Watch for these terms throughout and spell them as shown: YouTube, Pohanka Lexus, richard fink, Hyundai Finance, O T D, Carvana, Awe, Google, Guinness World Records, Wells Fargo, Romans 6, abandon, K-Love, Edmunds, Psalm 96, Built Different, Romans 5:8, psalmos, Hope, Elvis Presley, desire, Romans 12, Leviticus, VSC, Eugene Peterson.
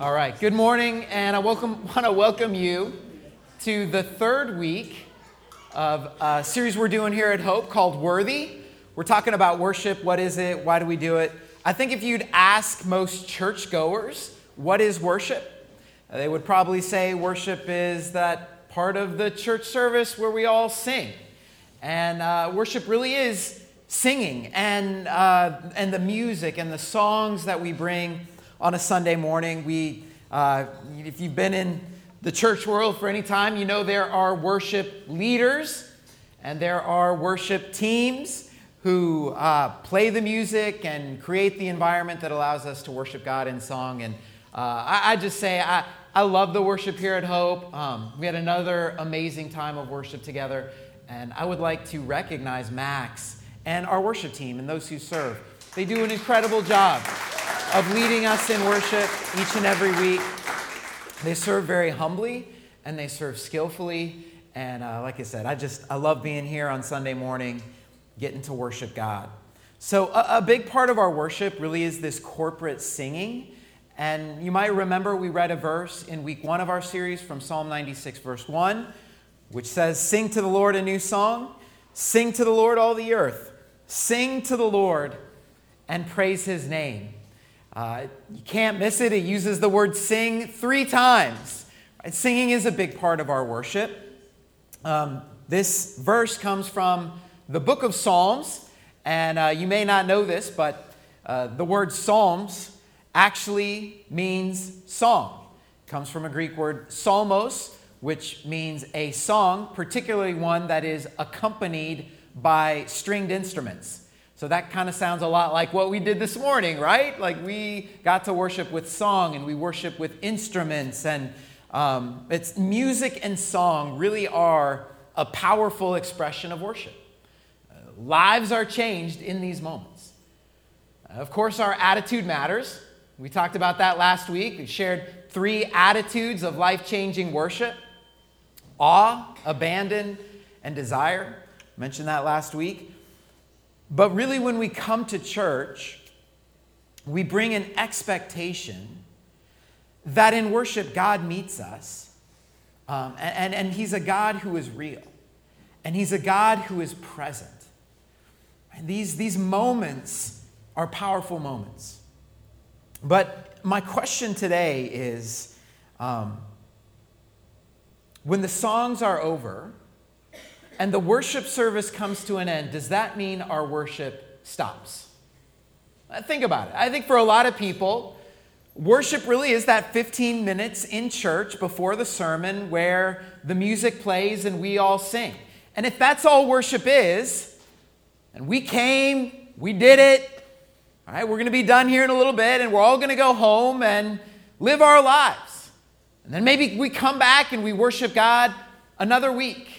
All right, good morning, and I want to welcome you to the third week of a series we're doing here at Hope called Worthy. We're talking about worship. What is it? Why do we do it? I think if you'd ask most churchgoers, what is worship? They would probably say worship is that part of the church service where we all sing. And worship really is singing and the music and the songs that we bring on a Sunday morning. If you've been in the church world for any time, you know there are worship leaders and there are worship teams who play the music and create the environment that allows us to worship God in song. And I love the worship here at Hope. We had another amazing time of worship together, and I would like to recognize Max and our worship team and those who serve. They do an incredible job of leading us in worship each and every week. They serve very humbly and they serve skillfully. And like I said, I love being here on Sunday morning, getting to worship God. So a big part of our worship really is this corporate singing. And you might remember we read a verse in week one of our series from Psalm 96, verse 1, which says, "Sing to the Lord a new song. Sing to the Lord all the earth. Sing to the Lord and praise his name." You can't miss it. It uses the word sing 3 times. Right? Singing is a big part of our worship. This verse comes from the book of Psalms. And you may not know this, but the word psalms actually means song. It comes from a Greek word psalmos, which means a song, particularly one that is accompanied by stringed instruments. So that kind of sounds a lot like what we did this morning, right? Like we got to worship with song and we worship with instruments, and it's music and song really are a powerful expression of worship. Lives are changed in these moments. Of course, our attitude matters. We talked about that last week. We shared 3 attitudes of life-changing worship: awe, abandon, and desire. I mentioned that last week. But really, when we come to church, we bring an expectation that in worship, God meets us. And he's a God who is real. And he's a God who is present. And these moments are powerful moments. But my question today is, when the songs are over and the worship service comes to an end, does that mean our worship stops? Think about it. I think for a lot of people, worship really is that 15 minutes in church before the sermon where the music plays and we all sing. And if that's all worship is, and we came, we did it, all right, we're going to be done here in a little bit, and we're all going to go home and live our lives. And then maybe we come back and we worship God another week.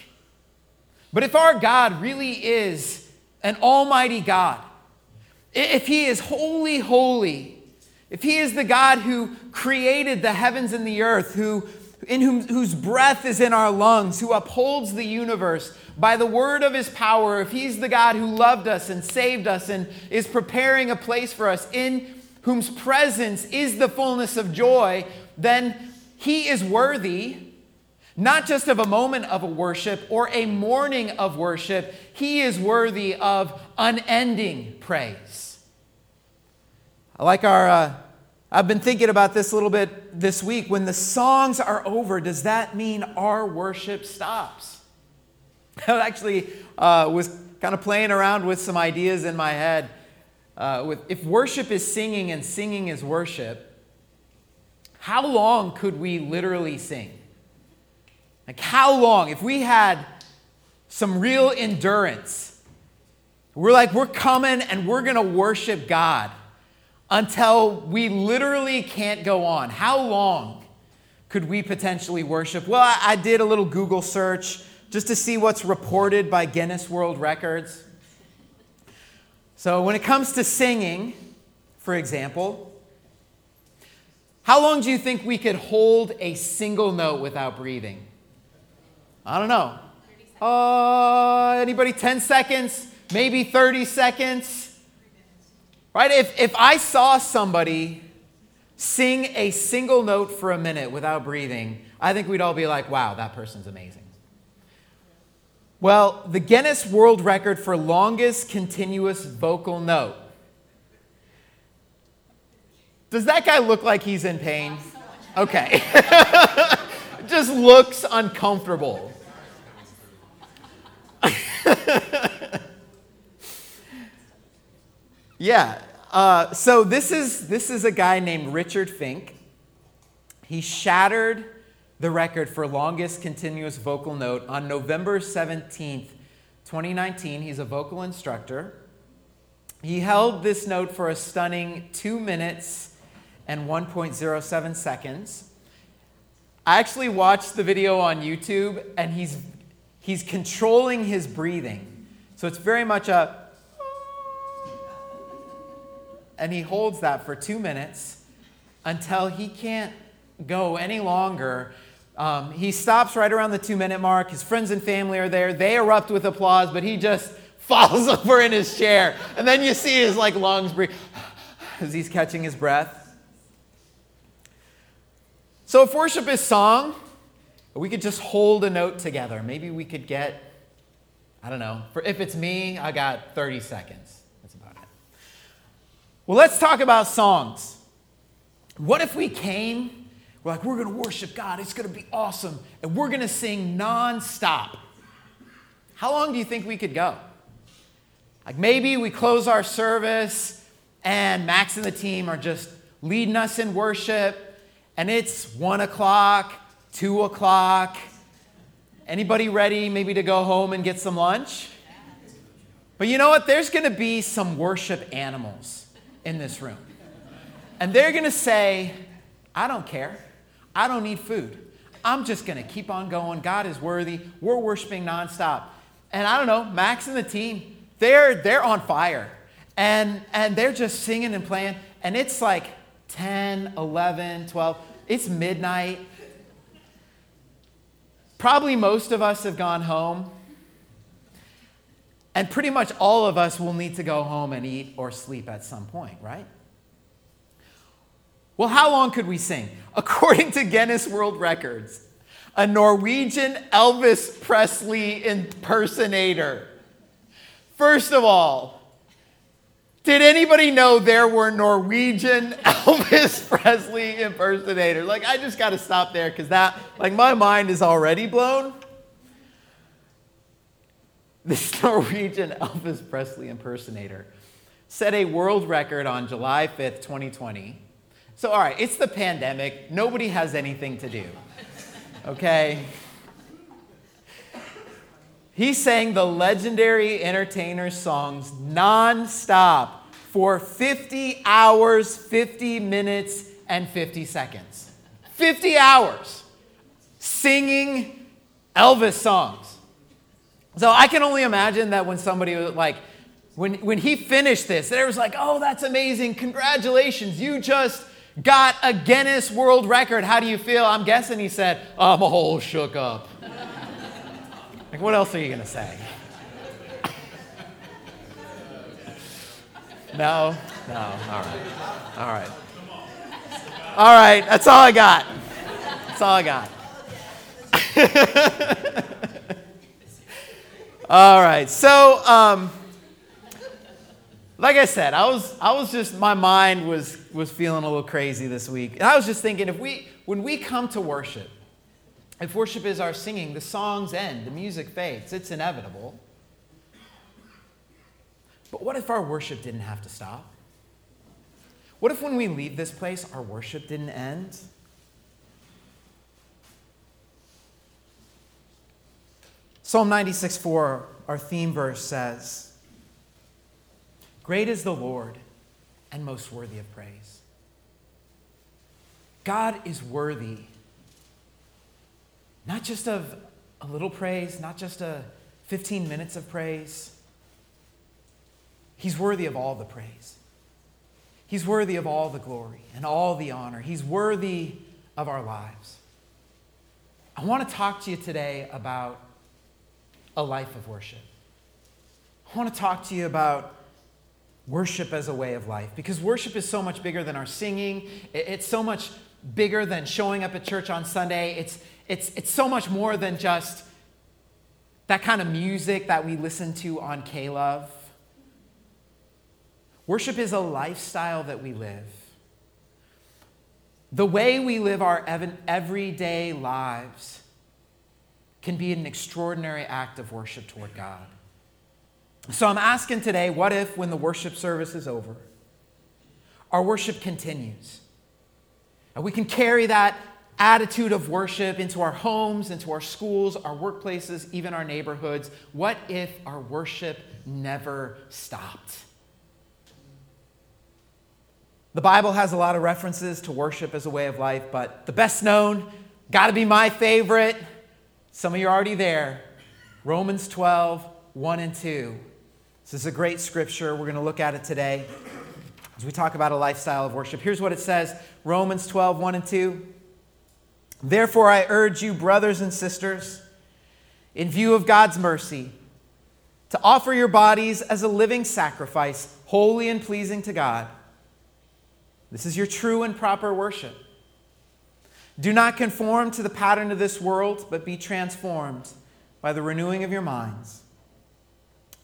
But if our God really is an almighty God, if he is holy, holy, if he is the God who created the heavens and the earth, whose breath is in our lungs, who upholds the universe by the word of his power, if he's the God who loved us and saved us and is preparing a place for us, in whose presence is the fullness of joy, then he is worthy not just of a moment of worship or a morning of worship. He is worthy of unending praise. I've been thinking about this a little bit this week. When the songs are over, does that mean our worship stops? I actually was kind of playing around with some ideas in my head. If worship is singing and singing is worship, how long could we literally sing? Like how long, if we had some real endurance, we're coming and we're going to worship God until we literally can't go on. How long could we potentially worship? Well, I did a little Google search just to see what's reported by Guinness World Records. So when it comes to singing, for example, how long do you think we could hold a single note without breathing? I don't know. Anybody 10 seconds? Maybe 30 seconds? Right? If I saw somebody sing a single note for a minute without breathing, I think we'd all be like, wow, that person's amazing. Well, the Guinness World Record for longest continuous vocal note. Does that guy look like he's in pain? Okay. Just looks uncomfortable. Yeah. So this is a guy named Richard Fink. He shattered the record for longest continuous vocal note on November 17th, 2019. He's a vocal instructor. He held this note for a stunning 2 minutes and 1.07 seconds. I actually watched the video on YouTube, and he's controlling his breathing. So it's very much a... And he holds that for 2 minutes until he can't go any longer. He stops right around the 2 minute mark. His friends and family are there. They erupt with applause, but he just falls over in his chair. And then you see his lungs breathe as he's catching his breath. So if worship is song, we could just hold a note together. Maybe we could get, I don't know. If it's me, I got 30 seconds. Well, let's talk about songs. What if we came, we're like, we're going to worship God, it's going to be awesome, and we're going to sing nonstop. How long do you think we could go? Like maybe we close our service, and Max and the team are just leading us in worship, and it's 1 o'clock, 2 o'clock. Anybody ready maybe to go home and get some lunch? But you know what? There's going to be some worship animals in this room. And they're going to say, I don't care. I don't need food. I'm just going to keep on going. God is worthy. We're worshiping nonstop. And I don't know, Max and the team, they're on fire. And they're just singing and playing. And it's like 10, 11, 12. It's midnight. Probably most of us have gone home. And pretty much all of us will need to go home and eat or sleep at some point, right? Well, how long could we sing? According to Guinness World Records, a Norwegian Elvis Presley impersonator. First of all, did anybody know there were Norwegian Elvis Presley impersonators? I just got to stop there because that, my mind is already blown. This Norwegian Elvis Presley impersonator set a world record on July 5th, 2020. So, all right, it's the pandemic. Nobody has anything to do, okay? He sang the legendary entertainer's songs nonstop for 50 hours, 50 minutes, and 50 seconds. 50 hours singing Elvis songs. So I can only imagine that when somebody was when he finished this, they was like, oh, that's amazing. Congratulations. You just got a Guinness World Record. How do you feel? I'm guessing he said, I'm a whole shook up. What else are you going to say? No. All right. All right. That's all I got. All right, so like I said, I was just, my mind was feeling a little crazy this week. And I was just thinking, when we come to worship, if worship is our singing, the songs end, the music fades, it's inevitable. But what if our worship didn't have to stop? What if when we leave this place, our worship didn't end? Psalm 96:4, our theme verse says, great is the Lord and most worthy of praise. God is worthy, not just of a little praise, not just a 15 minutes of praise. He's worthy of all the praise. He's worthy of all the glory and all the honor. He's worthy of our lives. I want to talk to you today about a life of worship. I want to talk to you about worship as a way of life, because worship is so much bigger than our singing. It's so much bigger than showing up at church on Sunday. It's so much more than just that kind of music that we listen to on K-Love. Worship is a lifestyle that we live. The way we live our everyday lives can be an extraordinary act of worship toward God. So I'm asking today, what if when the worship service is over, our worship continues? And we can carry that attitude of worship into our homes, into our schools, our workplaces, even our neighborhoods. What if our worship never stopped? The Bible has a lot of references to worship as a way of life, but the best known, got to be my favorite. Some of you are already there. Romans 12, 1 and 2. This is a great scripture. We're going to look at it today as we talk about a lifestyle of worship. Here's what it says, Romans 12, 1 and 2. Therefore, I urge you, brothers and sisters, in view of God's mercy, to offer your bodies as a living sacrifice, holy and pleasing to God. This is your true and proper worship. Do not conform to the pattern of this world, but be transformed by the renewing of your minds.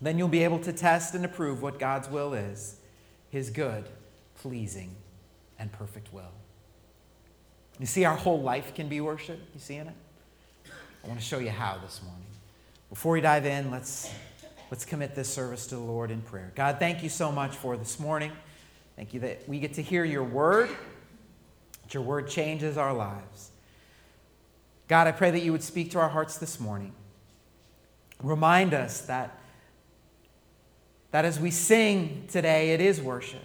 Then you'll be able to test and approve what God's will is, his good, pleasing, and perfect will. You see, our whole life can be worship. You see in it? I want to show you how this morning. Before we dive in, let's commit this service to the Lord in prayer. God, thank you so much for this morning. Thank you that we get to hear your word, that your word changes our lives. God, I pray that you would speak to our hearts this morning. Remind us that as we sing today, it is worship.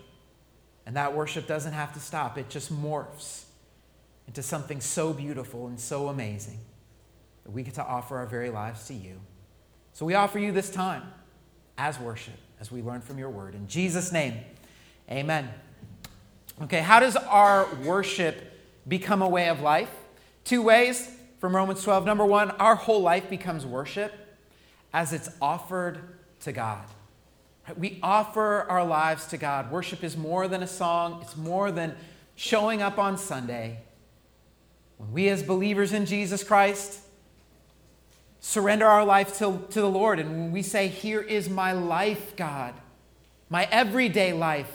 And that worship doesn't have to stop. It just morphs into something so beautiful and so amazing that we get to offer our very lives to you. So we offer you this time as worship, as we learn from your word. In Jesus' name, amen. Okay, how does our worship become a way of life? Two ways from Romans 12. Number one, our whole life becomes worship as it's offered to God. We offer our lives to God. Worship is more than a song. It's more than showing up on Sunday. When we as believers in Jesus Christ surrender our life to the Lord, and when we say, here is my life, God, my everyday life,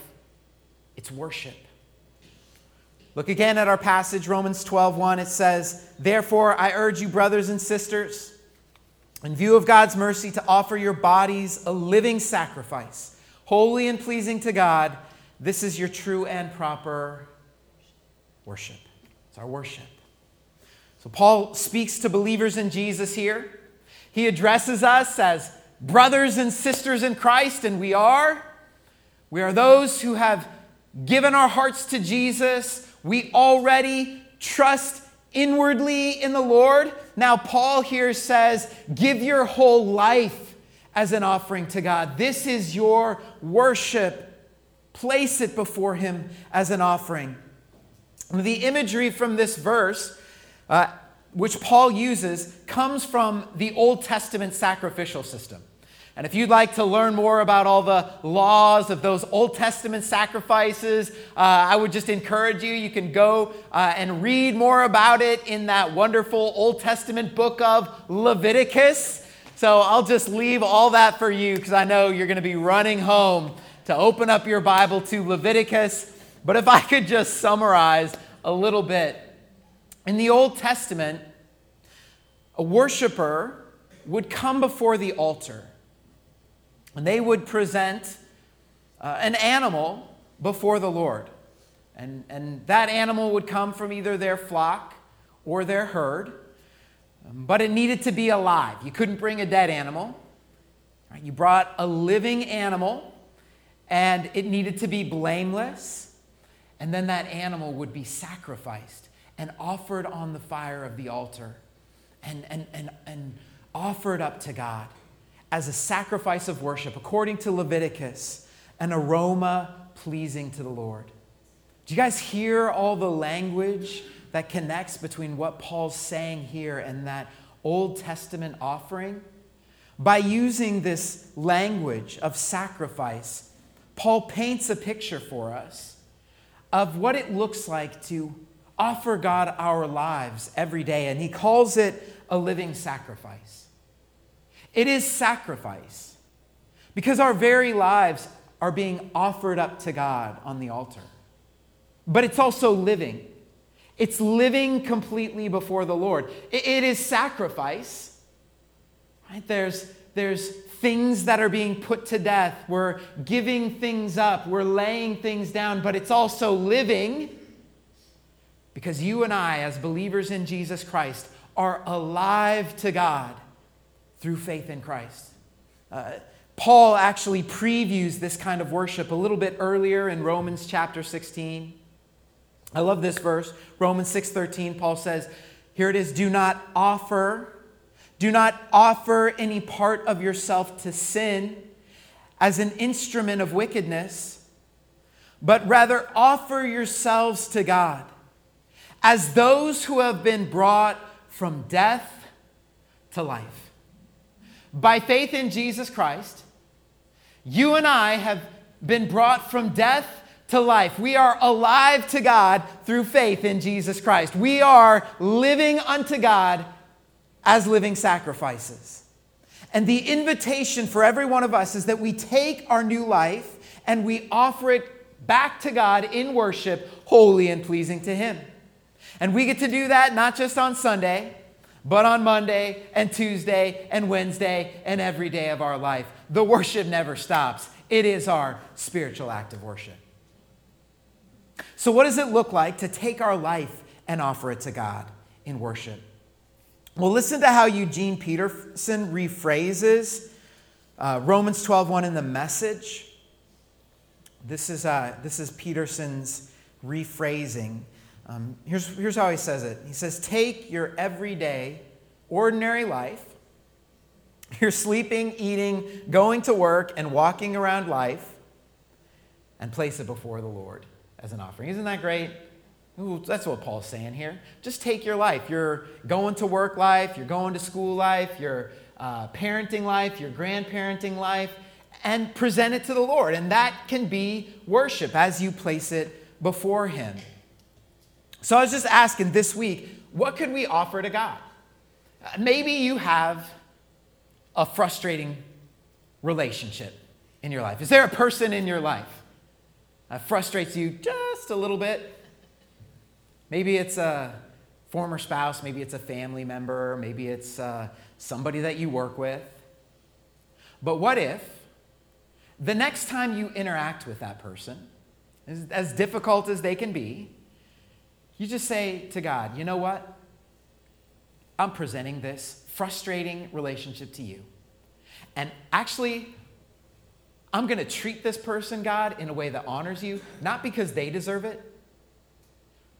it's worship. Look again at our passage, Romans 12:1. It says, therefore, I urge you, brothers and sisters, in view of God's mercy, to offer your bodies a living sacrifice, holy and pleasing to God. This is your true and proper worship. It's our worship. So Paul speaks to believers in Jesus here. He addresses us as brothers and sisters in Christ, and we are those who have given our hearts to Jesus. We already trust inwardly in the Lord. Now Paul here says, give your whole life as an offering to God. This is your worship. Place it before him as an offering. The imagery from this verse, which Paul uses, comes from the Old Testament sacrificial system. And if you'd like to learn more about all the laws of those Old Testament sacrifices, I would just encourage you. You can go and read more about it in that wonderful Old Testament book of Leviticus. So I'll just leave all that for you because I know you're going to be running home to open up your Bible to Leviticus. But if I could just summarize a little bit. In the Old Testament, a worshiper would come before the altar. And they would present an animal before the Lord. And that animal would come from either their flock or their herd. But it needed to be alive. You couldn't bring a dead animal. Right? You brought a living animal. And it needed to be blameless. And then that animal would be sacrificed and offered on the fire of the altar. And offered up to God as a sacrifice of worship, according to Leviticus, an aroma pleasing to the Lord. Do you guys hear all the language that connects between what Paul's saying here and that Old Testament offering? By using this language of sacrifice, Paul paints a picture for us of what it looks like to offer God our lives every day, and he calls it a living sacrifice. It is sacrifice because our very lives are being offered up to God on the altar. But it's also living. It's living completely before the Lord. It is sacrifice. Right? There's things that are being put to death. We're giving things up. We're laying things down. But it's also living because you and I, as believers in Jesus Christ, are alive to God through faith in Christ. Paul actually previews this kind of worship a little bit earlier in Romans chapter 16. I love this verse. Romans 6:13, Paul says, here it is, do not offer any part of yourself to sin as an instrument of wickedness, but rather offer yourselves to God as those who have been brought from death to life. By faith in Jesus Christ, you and I have been brought from death to life. We are alive to God through faith in Jesus Christ. We are living unto God as living sacrifices. And the invitation for every one of us is that we take our new life and we offer it back to God in worship, holy and pleasing to Him. And we get to do that not just on Sunday, but on Monday and Tuesday and Wednesday and every day of our life. The worship never stops. It is our spiritual act of worship. So what does it look like to take our life and offer it to God in worship? Well, listen to how Eugene Peterson rephrases Romans 12:1 in The Message. This is Peterson's rephrasing. Here's how he says it. He says, take your everyday, ordinary life, your sleeping, eating, going to work, and walking around life, and place it before the Lord as an offering. Isn't that great? Ooh, that's what Paul's saying here. Just take your life. Your going to work life, your going to school life, your parenting life, your grandparenting life, and present it to the Lord. And that can be worship as you place it before Him. So I was just asking this week, what could we offer to God? Maybe you have a frustrating relationship in your life. Is there a person in your life that frustrates you just a little bit? Maybe it's a former spouse. Maybe it's a family member. Maybe it's somebody that you work with. But what if the next time you interact with that person, as difficult as they can be, you just say to God, you know what? I'm presenting this frustrating relationship to you. And actually, I'm going to treat this person, God, in a way that honors you, not because they deserve it,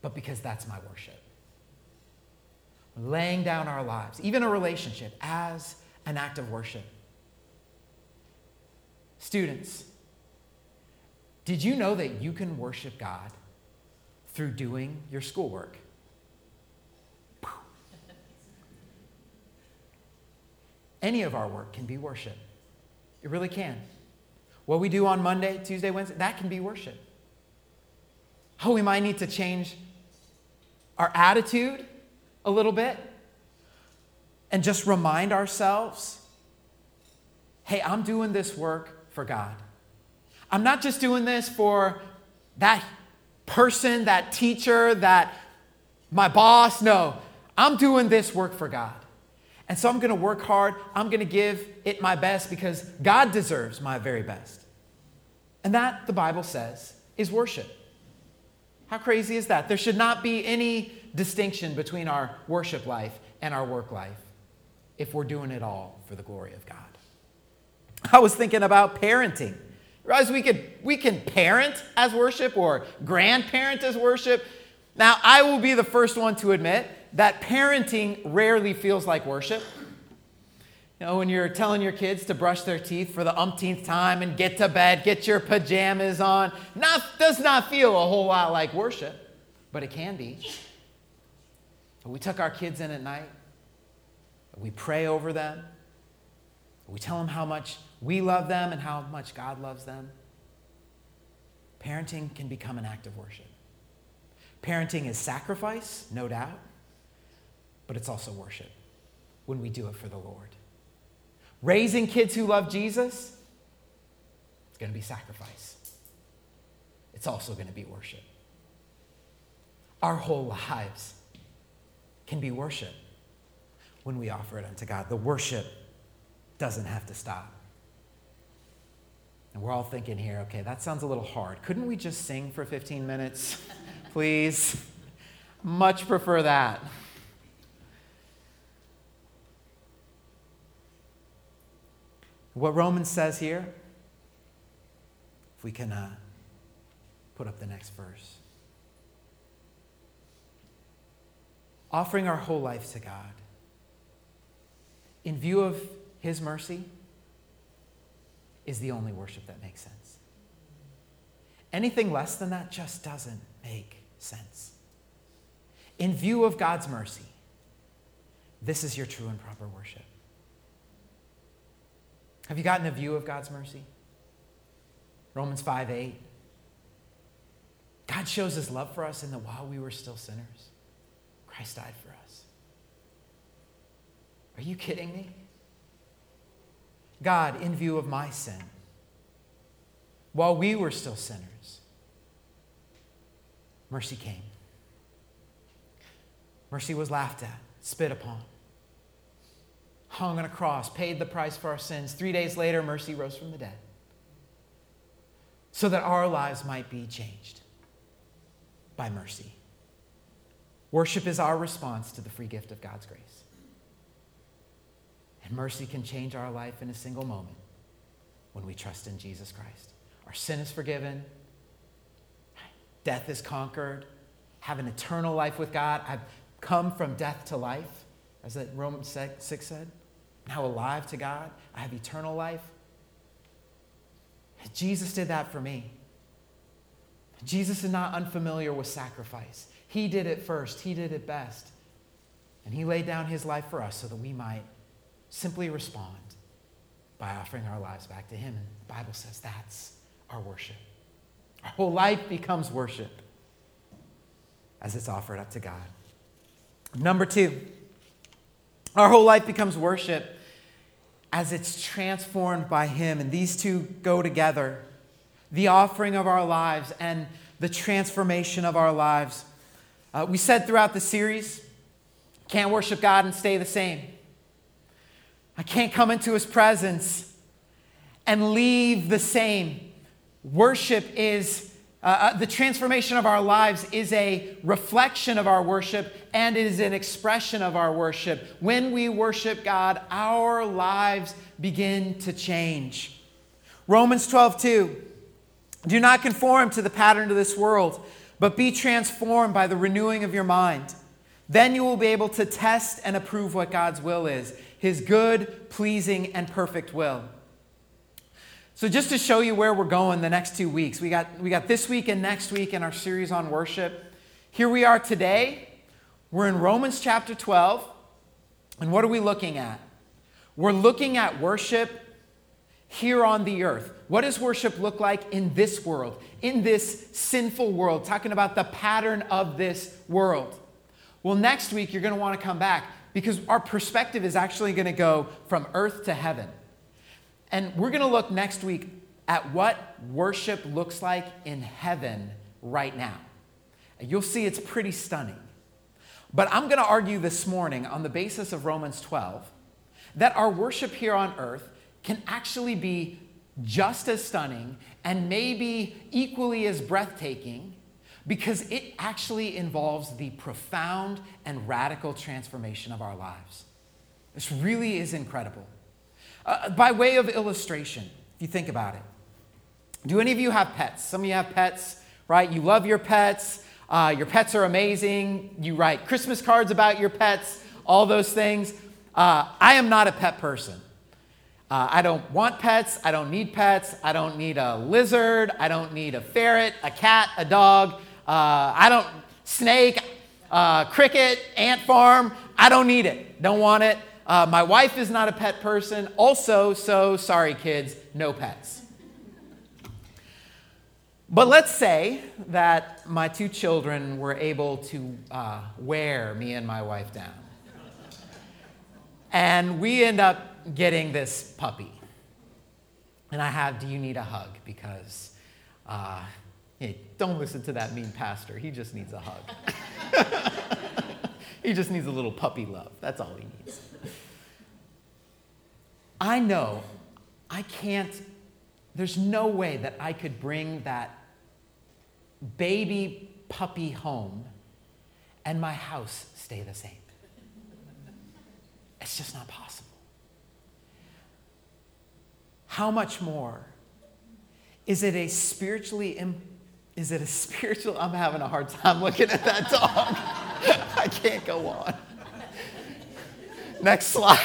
but because that's my worship. Laying down our lives, even a relationship, as an act of worship. Students, did you know that you can worship God through doing your schoolwork? Any of our work can be worship. It really can. What we do on Monday, Tuesday, Wednesday, that can be worship. Oh, we might need to change our attitude a little bit and just remind ourselves, hey, I'm doing this work for God. I'm not just doing this for that person, that teacher, that my boss. No, I'm doing this work for God. And so I'm going to work hard. I'm going to give it my best because God deserves my very best. And that, the Bible says, is worship. How crazy is that? There should not be any distinction between our worship life and our work life if we're doing it all for the glory of God. I was thinking about parenting. As we can parent as worship or grandparent as worship. Now, I will be the first one to admit that parenting rarely feels like worship. You know, when you're telling your kids to brush their teeth for the umpteenth time and get to bed, get your pajamas on, does not feel a whole lot like worship, but it can be. But we tuck our kids in at night. We pray over them. We tell them how much we love them and how much God loves them. parenting can become an act of worship. Parenting is sacrifice, no doubt, but it's also worship when we do it for the Lord. Raising kids who love Jesus, it's going to be sacrifice. It's also going to be worship. Our whole lives can be worship when we offer it unto God. The worship doesn't have to stop. And we're all thinking here, okay, that sounds a little hard. Couldn't we just sing for 15 minutes, please? Much prefer that. What Romans says here, if we can put up the next verse. Offering our whole life to God in view of His mercy is the only worship that makes sense. Anything less than that just doesn't make sense. In view of God's mercy, this is your true and proper worship. Have you gotten a view of God's mercy? Romans 5:8. God shows His love for us in that while we were still sinners, Christ died for us. Are you kidding me? God, in view of my sin, while we were still sinners, mercy came. Mercy was laughed at, spit upon, hung on a cross, paid the price for our sins. 3 days later, mercy rose from the dead so that our lives might be changed by mercy. Worship is our response to the free gift of God's grace. And mercy can change our life in a single moment when we trust in Jesus Christ. Our sin is forgiven. Death is conquered. Have an eternal life with God. I've come from death to life, as that Romans 6 said. Now alive to God. I have eternal life. Jesus did that for me. Jesus is not unfamiliar with sacrifice. He did it first. He did it best. And He laid down His life for us so that we might simply respond by offering our lives back to Him. And the Bible says that's our worship. Our whole life becomes worship as it's offered up to God. Number two, our whole life becomes worship as it's transformed by Him. And these two go together. The offering of our lives and the transformation of our lives. We said throughout the series, can't worship God and stay the same. I can't come into His presence and leave the same. Worship is, the transformation of our lives is a reflection of our worship and is an expression of our worship. When we worship God, our lives begin to change. Romans 12:2. Do not conform to the pattern of this world, but be transformed by the renewing of your mind. Then you will be able to test and approve what God's will is, His good, pleasing, and perfect will. So just to show you where we're going the next 2 weeks, we got this week and next week in our series on worship. Here we are today. We're in Romans chapter 12. And what are we looking at? We're looking at worship here on the earth. What does worship look like in this world, in this sinful world? Talking about the pattern of this world. Well, next week, you're going to want to come back because our perspective is actually going to go from earth to heaven. And we're going to look next week at what worship looks like in heaven right now. You'll see it's pretty stunning. But I'm going to argue this morning on the basis of Romans 12 that our worship here on earth can actually be just as stunning and maybe equally as breathtaking because it actually involves the profound and radical transformation of our lives. This really is incredible. By way of illustration, if you think about it, do any of you have pets? Some of you have pets, right? You love your pets are amazing, you write Christmas cards about your pets, all those things. I am not a pet person. I don't want pets. I don't need pets. I don't need a lizard. I don't need a ferret, a cat, a dog. I don't snake, cricket, ant farm. I don't need it. Don't want it. My wife is not a pet person. Also, so sorry, kids. No pets. But let's say that my two children were able to wear me and my wife down. And we end up getting this puppy. And I have, do you need a hug? Because hey, don't listen to that mean pastor. He just needs a hug. He just needs a little puppy love. That's all he needs. I know I can't, there's no way that I could bring that baby puppy home and my house stay the same. It's just not possible. How much more is it a spiritually, I'm having a hard time looking at that dog. I can't go on. Next slide.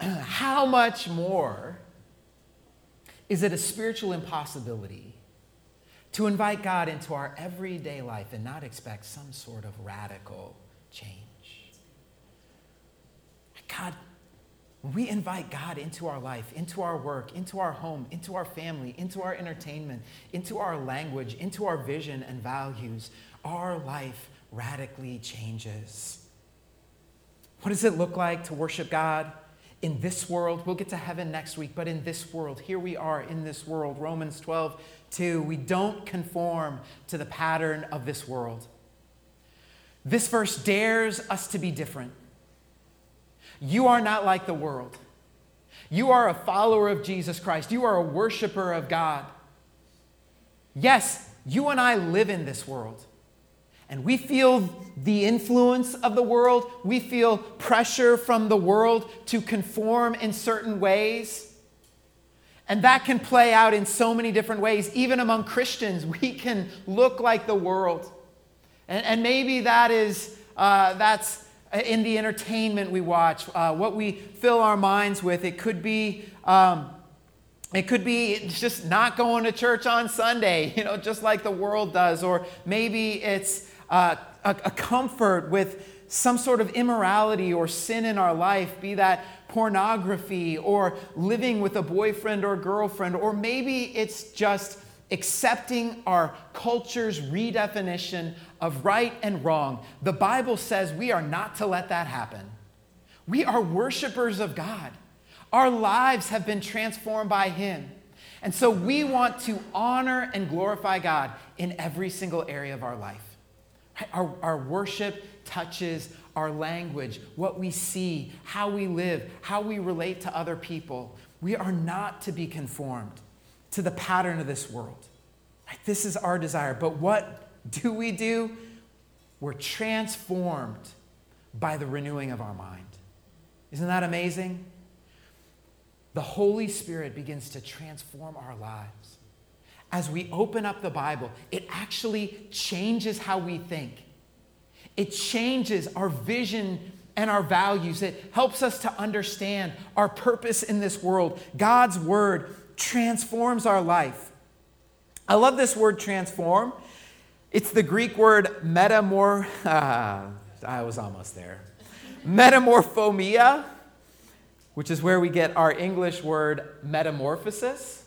How much more is it a spiritual impossibility to invite God into our everyday life and not expect some sort of radical change? God, we invite God into our life, into our work, into our home, into our family, into our entertainment, into our language, into our vision and values. Our life radically changes. What does it look like to worship God in this world? We'll get to heaven next week, but in this world, here we are in this world. Romans 12:2, we don't conform to the pattern of this world. This verse dares us to be different. You are not like the world. You are a follower of Jesus Christ. You are a worshiper of God. Yes, you and I live in this world. And we feel the influence of the world. We feel pressure from the world to conform in certain ways. And that can play out in so many different ways. Even among Christians, we can look like the world. And maybe that is, that's in the entertainment we watch, what we fill our minds with. It could be just not going to church on Sunday, just like the world does. Or maybe it's a comfort with some sort of immorality or sin in our life, be that pornography or living with a boyfriend or girlfriend. Or maybe it's just accepting our culture's redefinition of right and wrong. The Bible says we are not to let that happen. We are worshipers of God. Our lives have been transformed by Him. And so we want to honor and glorify God in every single area of our life. Our worship touches our language, what we see, how we live, how we relate to other people. We are not to be conformed to the pattern of this world. This is our desire. But what do we do? We're transformed by the renewing of our mind. Isn't that amazing? The Holy Spirit begins to transform our lives. As we open up the Bible, it actually changes how we think. It changes our vision and our values. It helps us to understand our purpose in this world. God's Word transforms our life. I love this word transform. It's the Greek word metamor... I was almost there. Metamorphomia, which is where we get our English word metamorphosis,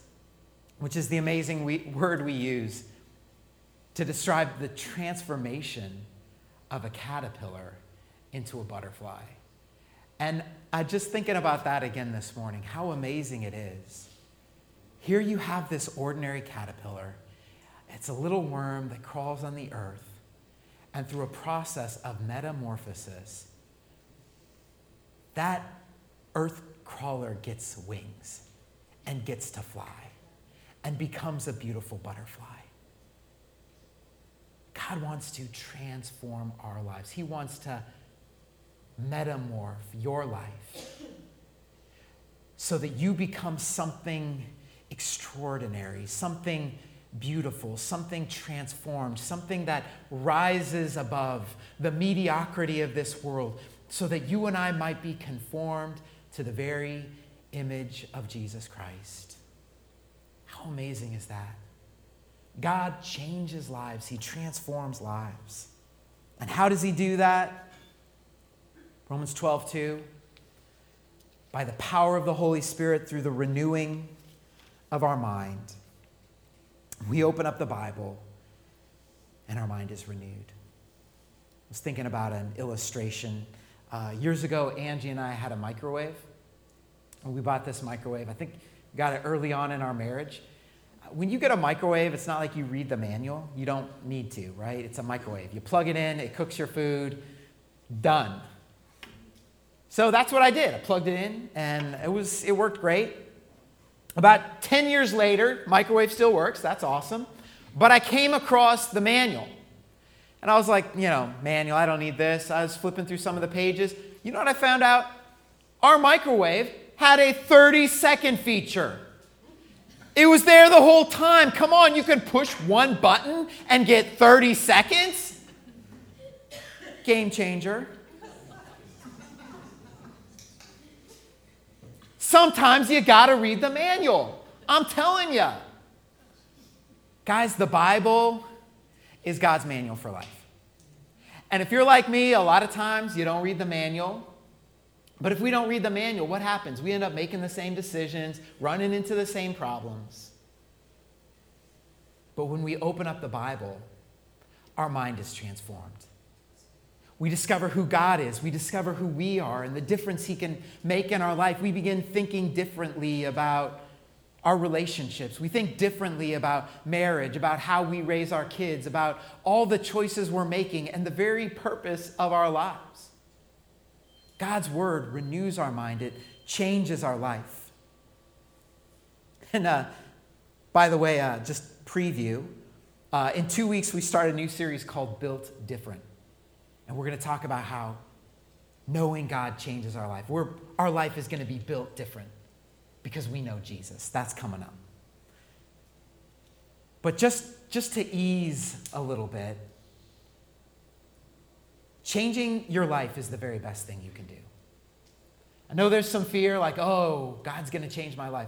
which is the amazing word we use to describe the transformation of a caterpillar into a butterfly. And I'm just thinking about that again this morning, how amazing it is. Here you have this ordinary caterpillar. It's a little worm that crawls on the earth, and through a process of metamorphosis, that earth crawler gets wings and gets to fly and becomes a beautiful butterfly. God wants to transform our lives. He wants to metamorph your life so that you become something extraordinary, something beautiful, something transformed, something that rises above the mediocrity of this world, so that you and I might be conformed to the very image of Jesus Christ. How amazing is that? God changes lives. He transforms lives. And how does He do that? Romans 12:2, by the power of the Holy Spirit through the renewing of our mind. We open up the Bible and our mind is renewed. I was thinking about an illustration. Years ago, Angie and I had a microwave. We bought this microwave. I think we got it early on in our marriage. When you get a microwave, it's not like you read the manual. You don't need to, right? It's a microwave. You plug it in, it cooks your food, done. So that's what I did. I plugged it in, and it worked great. About 10 years later, microwave still works. That's awesome. But I came across the manual. And I was like, manual, I don't need this. I was flipping through some of the pages. You know what I found out? Our microwave had a 30-second feature. It was there the whole time. Come on, you can push one button and get 30 seconds? Game changer. Sometimes you got to read the manual. I'm telling you. Guys, the Bible is God's manual for life. And if you're like me, a lot of times you don't read the manual. But if we don't read the manual, what happens? We end up making the same decisions, running into the same problems. But when we open up the Bible, our mind is transformed. We discover who God is. We discover who we are and the difference He can make in our life. We begin thinking differently about our relationships. We think differently about marriage, about how we raise our kids, about all the choices we're making and the very purpose of our lives. God's word renews our mind. It changes our life. And by the way, just preview, in 2 weeks we start a new series called Built Different. And we're going to talk about how knowing God changes our life. Our life is going to be built different because we know Jesus. That's coming up. But just to ease a little bit, changing your life is the very best thing you can do. I know there's some fear like, oh, God's going to change my life.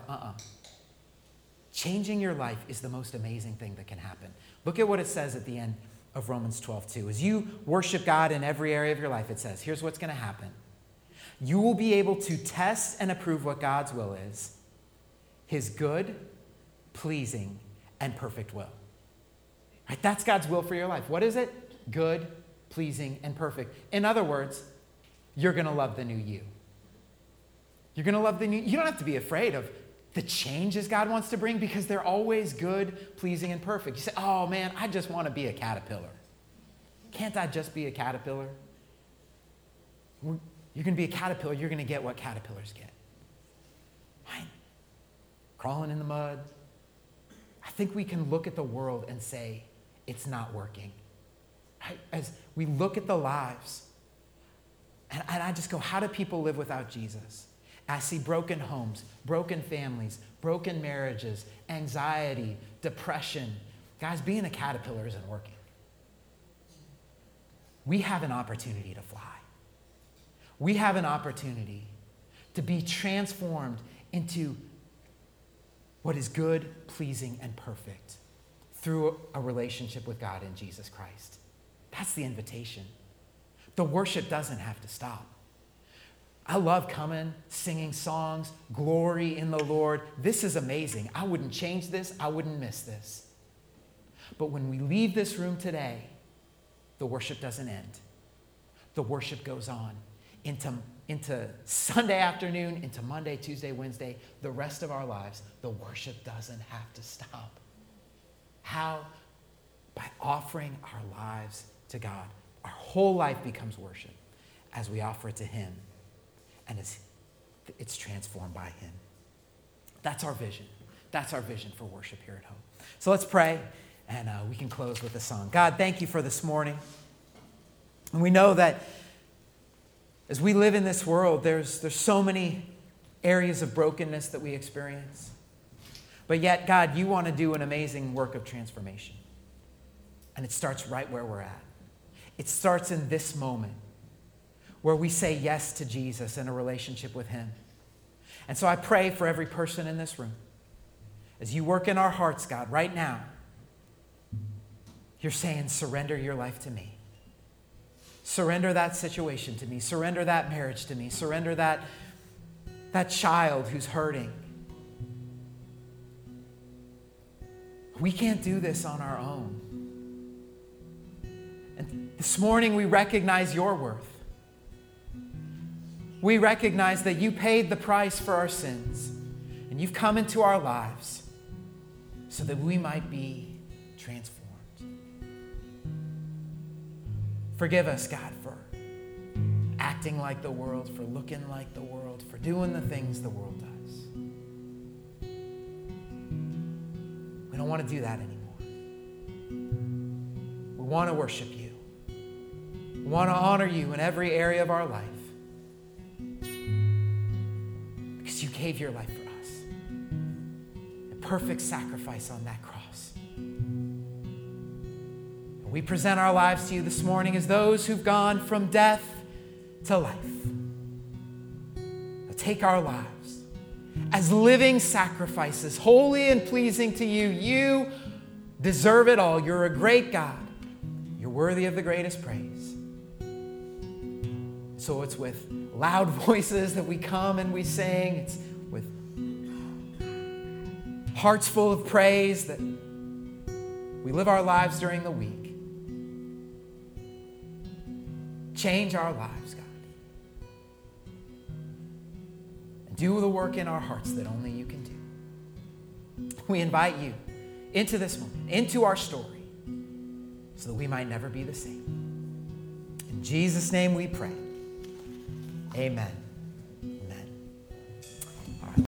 Changing your life is the most amazing thing that can happen. Look at what it says at the end of Romans 12:2. As you worship God in every area of your life, it says, here's what's going to happen. You will be able to test and approve what God's will is, His good, pleasing, and perfect will. Right? That's God's will for your life. What is it? Good, pleasing, and perfect. In other words, you're going to love the new you. You're going to love the new. You don't have to be afraid of the changes God wants to bring because they're always good, pleasing, and perfect. You say, oh man, I just want to be a caterpillar. Can't I just be a caterpillar? You're going to be a caterpillar. You're going to get what caterpillars get. Right? Crawling in the mud. I think we can look at the world and say, it's not working. Right? As we look at the lives, and I just go, how do people live without Jesus? I see broken homes, broken families, broken marriages, anxiety, depression. Guys, being a caterpillar isn't working. We have an opportunity to fly. We have an opportunity to be transformed into what is good, pleasing, and perfect through a relationship with God in Jesus Christ. That's the invitation. The worship doesn't have to stop. I love coming, singing songs, glory in the Lord. This is amazing. I wouldn't change this. I wouldn't miss this. But when we leave this room today, the worship doesn't end. The worship goes on into Sunday afternoon, into Monday, Tuesday, Wednesday, the rest of our lives. The worship doesn't have to stop. How? By offering our lives to God. Our whole life becomes worship as we offer it to Him, and it's transformed by Him. That's our vision. That's our vision for worship here at Hope. So let's pray, and we can close with a song. God, thank You for this morning. And we know that as we live in this world, there's so many areas of brokenness that we experience. But yet, God, You want to do an amazing work of transformation. And it starts right where we're at. It starts in this moment where we say yes to Jesus in a relationship with Him. And so I pray for every person in this room. As You work in our hearts, God, right now, You're saying, surrender your life to Me. Surrender that situation to Me. Surrender that marriage to Me. Surrender that child who's hurting. We can't do this on our own. And this morning we recognize your worth. We recognize that you paid the price for our sins, and you've come into our lives so that we might be transformed. Forgive us, God, for acting like the world, for looking like the world, for doing the things the world does. We don't want to do that anymore. We want to worship you. We want to honor you in every area of our life. Because you gave your life for us. A perfect sacrifice on that cross. And we present our lives to you this morning as those who've gone from death to life. Now take our lives as living sacrifices, holy and pleasing to you. You deserve it all. You're a great God. You're worthy of the greatest praise. So it's with loud voices that we come and we sing. It's with hearts full of praise that we live our lives during the week. Change our lives, God. Do the work in our hearts that only you can do. We invite you into this moment, into our story, so that we might never be the same. In Jesus' name we pray. Amen.